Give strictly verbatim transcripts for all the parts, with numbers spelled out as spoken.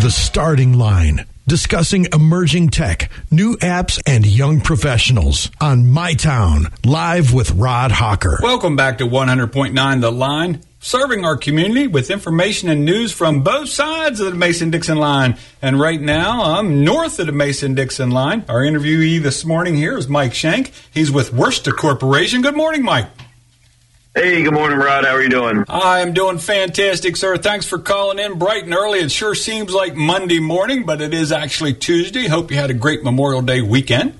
The Starting Line, discussing emerging tech, new apps, and young professionals on My Town, live with Rod Hawker. Welcome back to one hundred point nine The Line, serving our community with information and news from both sides of the Mason-Dixon line. And right now, I'm north of the Mason-Dixon line. Our interviewee this morning here is Mike Shenk. He's with Wursta Corporation. Good morning, Mike. Hey, good morning, Rod. How are you doing? I am doing fantastic, sir. Thanks for calling in bright and early. It sure seems like Monday morning, but it is actually Tuesday. Hope you had a great Memorial Day weekend.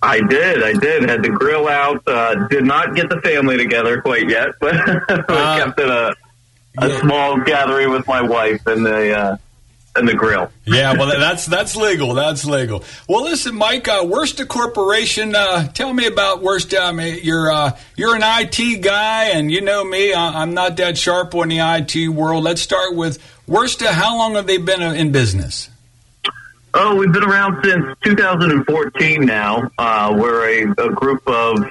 I did. I did. Had the grill out. Uh, did not get the family together quite yet, but I uh, kept it a, a yeah. small gathering with my wife and the uh, and the grill. Yeah, well, that's that's legal. That's legal. Well, listen, Mike, uh, Wursta Corporation, uh, tell me about Wursta. I mean, you're, uh, you're an I T guy, and you know me. I, I'm not that sharp on the I T world. Let's start with Wursta. How long have they been in business? Oh, we've been around since two thousand fourteen now. Uh, we're a, a group of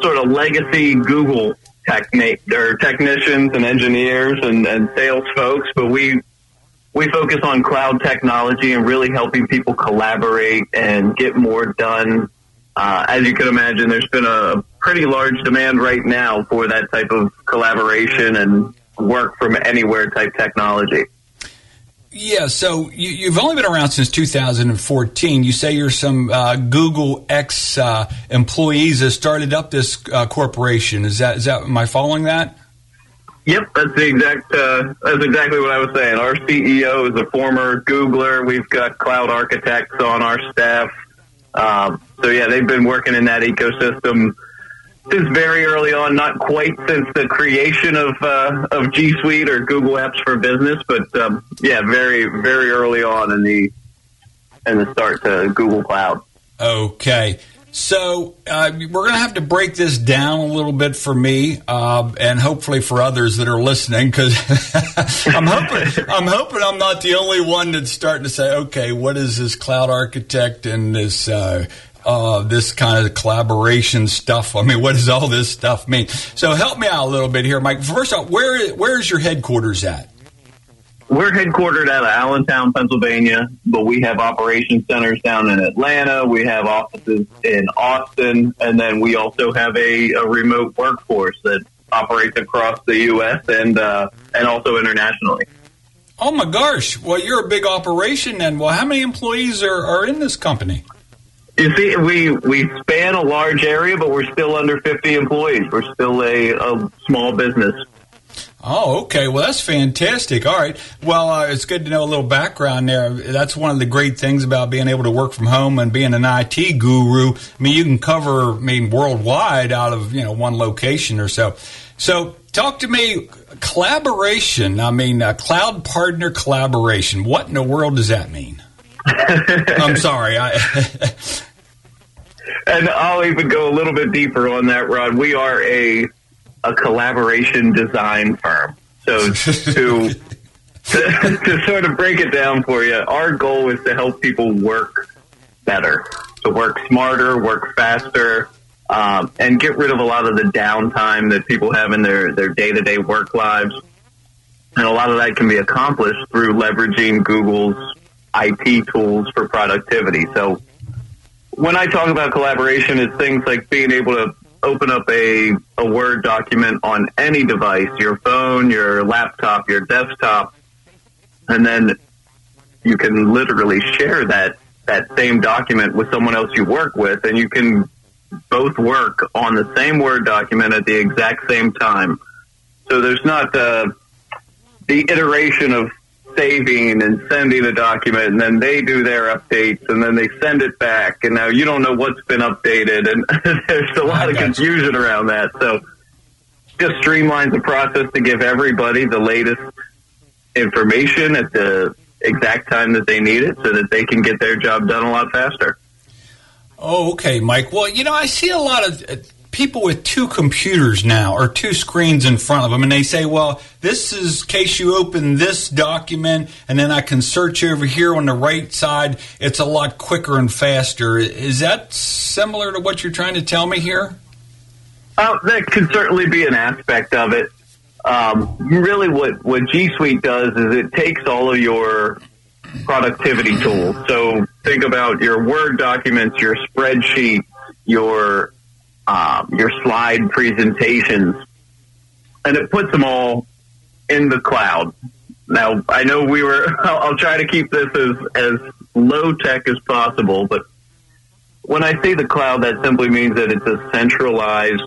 sort of legacy Google techni- or technicians and engineers and, and sales folks, but we... We focus on cloud technology and really helping people collaborate and get more done. Uh, as you can imagine, there's been a pretty large demand right now for that type of collaboration and work from anywhere type technology. Yeah, so you, you've only been around since two thousand fourteen. You say you're some uh, Google ex uh, employees that started up this uh, corporation. Is that is that am I following that? Yep, that's the exact. Uh, that's exactly what I was saying. Our C E O is a former Googler. We've got cloud architects on our staff. Um, so yeah, they've been working in that ecosystem since very early on. Not quite since the creation of uh, of G Suite or Google Apps for Business, but um, yeah, very very early on in the in the start to Google Cloud. Okay. So uh, we're going to have to break this down a little bit for me, uh, and hopefully for others that are listening, because I'm hoping I'm hoping I'm not the only one that's starting to say, okay, what is this cloud architect and this uh, uh, this kind of collaboration stuff? I mean, what does all this stuff mean? So help me out a little bit here, Mike. First off, where where is your headquarters at? We're headquartered out of Allentown, Pennsylvania, but we have operation centers down in Atlanta. We have offices in Austin, and then we also have a, a remote workforce that operates across the U S and uh, and also internationally. Oh, my gosh. Well, you're a big operation then. Well, how many employees are, are in this company? You see, we, we span a large area, but we're still under fifty employees. We're still a, a small business. Oh, okay. Well, that's fantastic. All right. Well, uh, it's good to know a little background there. That's one of the great things about being able to work from home and being an I T guru. I mean, you can cover, I mean, worldwide out of, you know, one location or so. So talk to me, collaboration. I mean, uh, cloud partner collaboration. What in the world does that mean? I'm sorry. I And I'll even go a little bit deeper on that, Rod. We are a... a collaboration design firm. So to, to to sort of break it down for you, our goal is to help people work better, to work smarter, work faster, um, and get rid of a lot of the downtime that people have in their, their day-to-day work lives. And a lot of that can be accomplished through leveraging Google's I T tools for productivity. So when I talk about collaboration, it's things like being able to open up a, a Word document on any device, your phone, your laptop, your desktop, and then you can literally share that, that same document with someone else you work with, and you can both work on the same Word document at the exact same time. So there's not uh, the iteration of saving and sending a document, and then they do their updates, and then they send it back, and now you don't know what's been updated, and there's a lot of confusion around that. So just streamlines the process to give everybody the latest information at the exact time that they need it so that they can get their job done a lot faster. Oh, okay, Mike. Well, you know, I see a lot of... Uh, people with two computers now or two screens in front of them, and they say, well, this is case you open this document, and then I can search over here on the right side. It's a lot quicker and faster. Is that similar to what you're trying to tell me here? Uh, that could certainly be an aspect of it. Um, really what, what G Suite does is it takes all of your productivity tools. So think about your Word documents, your spreadsheet, your, um, your slide presentations, and it puts them all in the cloud. Now, I know we were, I'll, I'll try to keep this as, as low tech as possible, but when I say the cloud, that simply means that it's a centralized,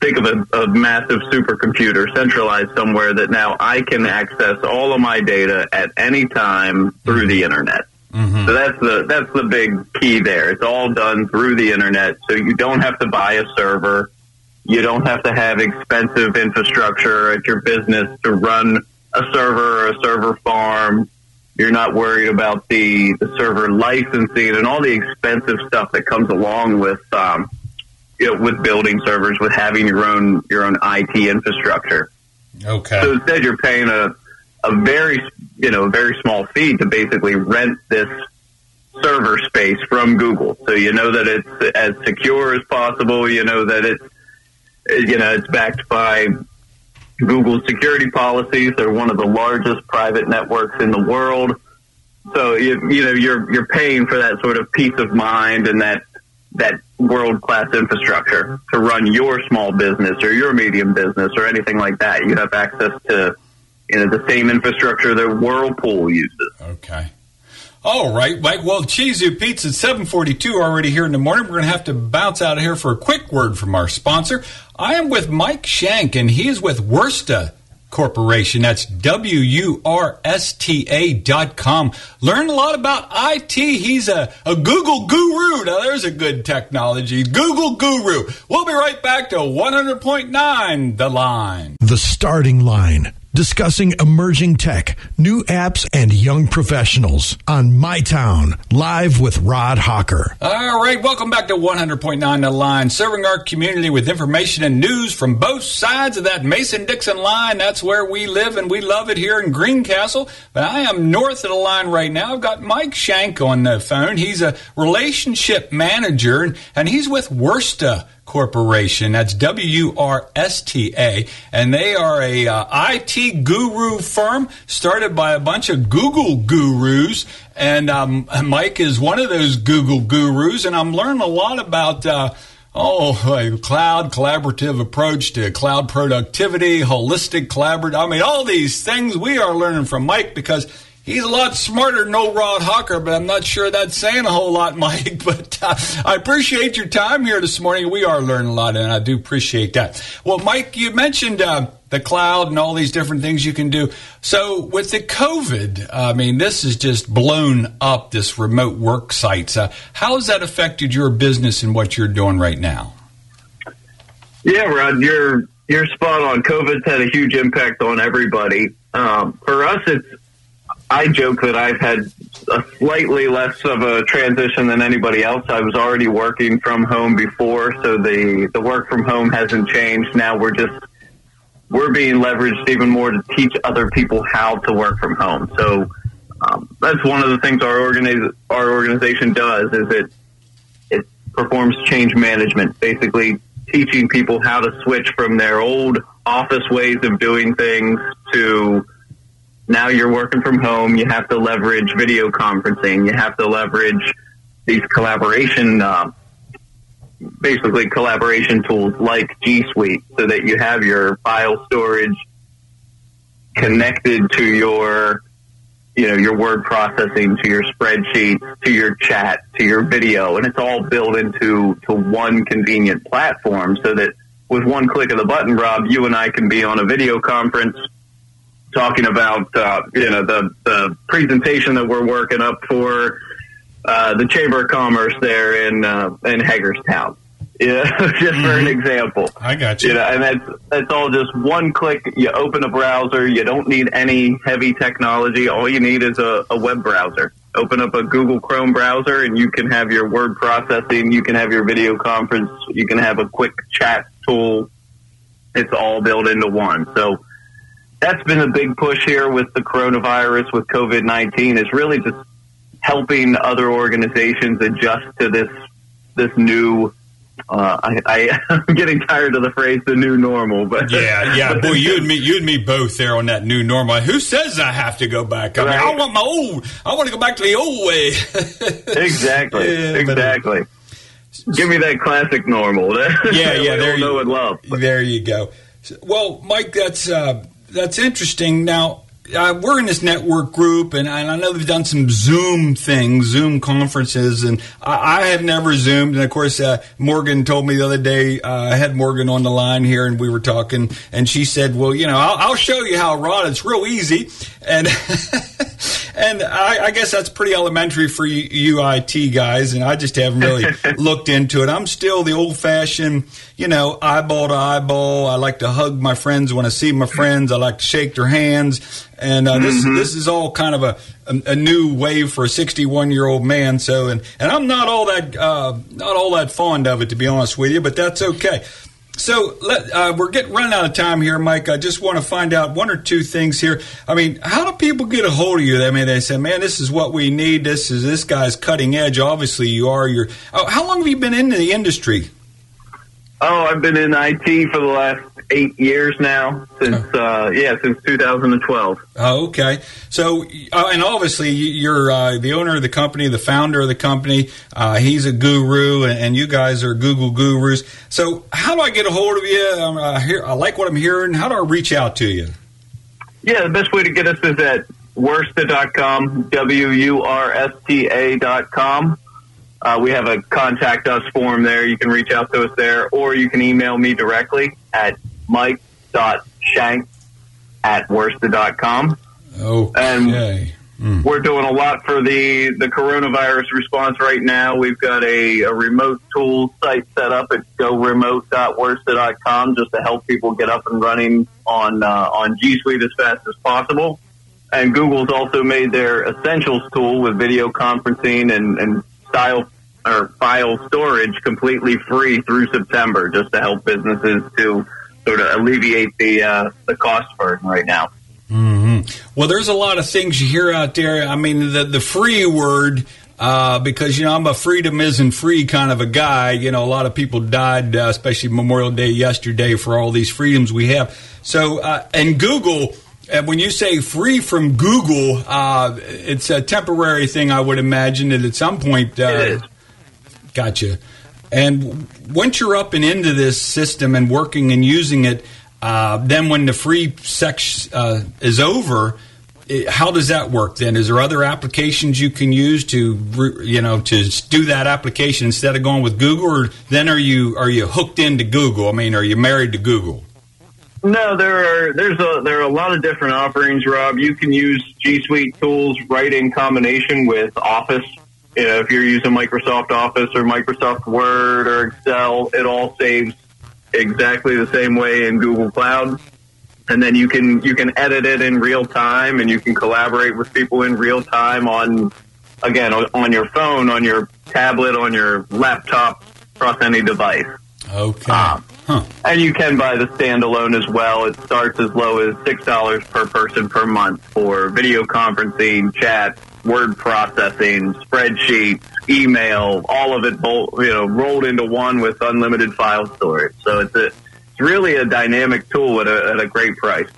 think of a, a massive supercomputer centralized somewhere that now I can access all of my data at any time through the internet. Mm-hmm. So that's the, that's the big key there. It's all done through the internet. So you don't have to buy a server. You don't have to have expensive infrastructure at your business to run a server or a server farm. You're not worried about the, the server licensing and all the expensive stuff that comes along with, um, you know, with building servers, with having your own, your own I T infrastructure. Okay. So instead you're paying a, a very, you know, very small fee to basically rent this server space from Google. So you know that it's as secure as possible. You know that it's, you know, it's backed by Google security policies. They're one of the largest private networks in the world. So, you, you know, you're, you're paying for that sort of peace of mind and that, that world-class infrastructure to run your small business or your medium business or anything like that. You have access to, you know, the same infrastructure that Whirlpool uses. Okay. All right, Mike. Well, Chizu Pete's at seven forty-two already here in the morning. We're going to have to bounce out of here for a quick word from our sponsor. I am with Mike Shenk, and he is with Wursta Corporation. That's W U R S T A dot com. Learn a lot about I T. He's a, a Google guru. Now, there's a good technology. Google guru. We'll be right back to one hundred point nine The Line. The Starting Line. Discussing emerging tech, new apps, and young professionals on My Town, live with Rod Hawker. All right, welcome back to one hundred point nine The Line, serving our community with information and news from both sides of that Mason-Dixon line. That's where we live, and we love it here in Greencastle. But I am north of the line right now. I've got Mike Shenk on the phone. He's a relationship manager, and, and he's with Wursta Corporation. That's W U R S T A, and they are a uh, I T guru firm started by a bunch of Google gurus, and um, Mike is one of those Google gurus, and I'm learning a lot about uh, oh, a cloud collaborative approach to cloud productivity, holistic collaborative, I mean, all these things we are learning from Mike because he's a lot smarter than old Rod Hawker, but I'm not sure that's saying a whole lot, Mike. But uh, I appreciate your time here this morning. We are learning a lot, and I do appreciate that. Well, Mike, you mentioned uh, the cloud and all these different things you can do. So with the COVID, I mean, this has just blown up, this remote work sites. Uh, how has that affected your business and what you're doing right now? Yeah, Rod, you're, you're spot on. COVID's had a huge impact on everybody. Um, for us, it's, I joke that I've had a slightly less of a transition than anybody else. I was already working from home before, so the, the work from home hasn't changed. Now we're just, we're being leveraged even more to teach other people how to work from home. So um, that's one of the things our organiz- our organization does is it, it performs change management, basically teaching people how to switch from their old office ways of doing things to now you're working from home. You have to leverage video conferencing. You have to leverage these collaboration, uh, basically collaboration tools like G Suite so that you have your file storage connected to your, you know, your word processing, to your spreadsheets, to your chat, to your video. And it's all built into to one convenient platform so that with one click of the button, Rob, you and I can be on a video conference talking about, uh, you know, the, the presentation that we're working up for uh, the Chamber of Commerce there in uh, in Hagerstown. Yeah, just mm-hmm. for an example. I got you. You know, and that's, that's all just one click. You open a browser. You don't need any heavy technology. All you need is a, a web browser. Open up a Google Chrome browser, and you can have your word processing. You can have your video conference. You can have a quick chat tool. It's all built into one. So that's been a big push here with the coronavirus, with COVID nineteen, is really just helping other organizations adjust to this this new Uh, I, I, I'm getting tired of the phrase "the new normal," but yeah, yeah, boy, you and me, you and me both there on that new normal. Who says I have to go back? I right. mean, I want my old. I want to go back to the old way. Exactly, yeah, exactly. But, uh, give me that classic normal. Yeah, yeah. There you know and love. There you go. Well, Mike, that's uh, that's interesting. Now. Uh, we're in this network group, and I, and I know they've done some Zoom things, Zoom conferences, and I, I have never Zoomed. And, of course, uh, Morgan told me the other day, uh, I had Morgan on the line here, and we were talking, and she said, well, you know, I'll, I'll show you how, Rod, it's real easy. And and I, I guess that's pretty elementary for you, you I T guys, and I just haven't really looked into it. I'm still the old-fashioned, you know, eyeball to eyeball. I like to hug my friends when I see my friends. I like to shake their hands. And uh, this mm-hmm. this is all kind of a, a, a new wave for a sixty-one-year-old man. So, and, and I'm not all that uh, not all that fond of it, to be honest with you, but that's okay. So let, uh, we're getting running out of time here, Mike. I just want to find out one or two things here. I mean, how do people get a hold of you? I mean, they say, "Man, this is what we need. This is this guy's cutting edge." Obviously, you are. You're. Oh, how long have you been in the industry? Oh, I've been in I T for the last eight years now, since uh, yeah, since two thousand twelve. Oh, okay. So, uh, and obviously, you're uh, the owner of the company, the founder of the company. Uh, he's a guru, and, and you guys are Google gurus. So, how do I get a hold of you? Um, I, hear, I like what I'm hearing. How do I reach out to you? Yeah, the best way to get us is at wursta dot com, W U R S T A dot com. Uh, we have a contact us form there. You can reach out to us there, or you can email me directly at mike dot shank at wursta dot com. Okay. And mm. we're doing a lot for the, the coronavirus response right now. We've got a, a remote tool site set up at go remote dot wursta dot com just to help people get up and running on, uh, on G Suite as fast as possible. And Google's also made their Essentials tool with video conferencing and, and style or file storage completely free through September, just to help businesses to sort of alleviate the uh, the cost burden right now. Mm-hmm. Well, there's a lot of things you hear out there. I mean, the the free word, uh, because, you know, I'm a freedom isn't free kind of a guy. You know, a lot of people died, uh, especially Memorial Day yesterday, for all these freedoms we have. So, uh, and Google... And when you say free from Google, uh, it's a temporary thing, I would imagine, that at some point... Uh, it is. Gotcha. And once you're up and into this system and working and using it, uh, then when the free section uh, is over, it, how does that work then? Is there other applications you can use to, you know, to do that application instead of going with Google? Or then are you are you hooked into Google? I mean, are you married to Google? No, there are there's a there are a lot of different offerings, Rob. You can use G Suite tools right in combination with Office. You know, if you're using Microsoft Office or Microsoft Word or Excel, it all saves exactly the same way in Google Cloud. And then you can you can edit it in real time, and you can collaborate with people in real time on, again, on your phone, on your tablet, on your laptop, across any device. Okay. Um, Huh. And you can buy the standalone as well. It starts as low as six dollars per person per month for video conferencing, chat, word processing, spreadsheets, email, all of it, you know, rolled into one with unlimited file storage. So it's a, it's really a dynamic tool at a, at a great price.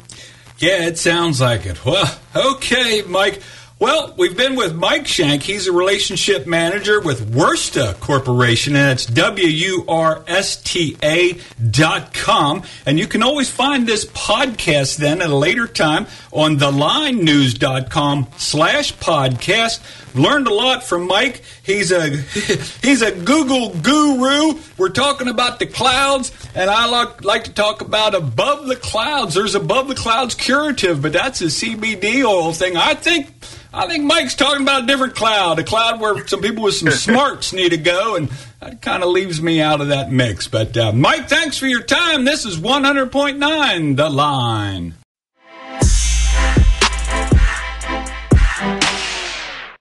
Yeah, it sounds like it. Well, okay, Mike. Well, we've been with Mike Shenk. He's a relationship manager with Wursta Corporation, and it's W U R S T A dot com. And you can always find this podcast then at a later time on the line news dot com slash podcast. Learned a lot from Mike. He's a he's a Google guru. We're talking about the clouds, and I like, like to talk about above the clouds. There's above the clouds curative, but that's a C B D oil thing. I think... I think Mike's talking about a different cloud, a cloud where some people with some smarts need to go, and that kind of leaves me out of that mix. But, uh, Mike, thanks for your time. This is one hundred point nine The Line.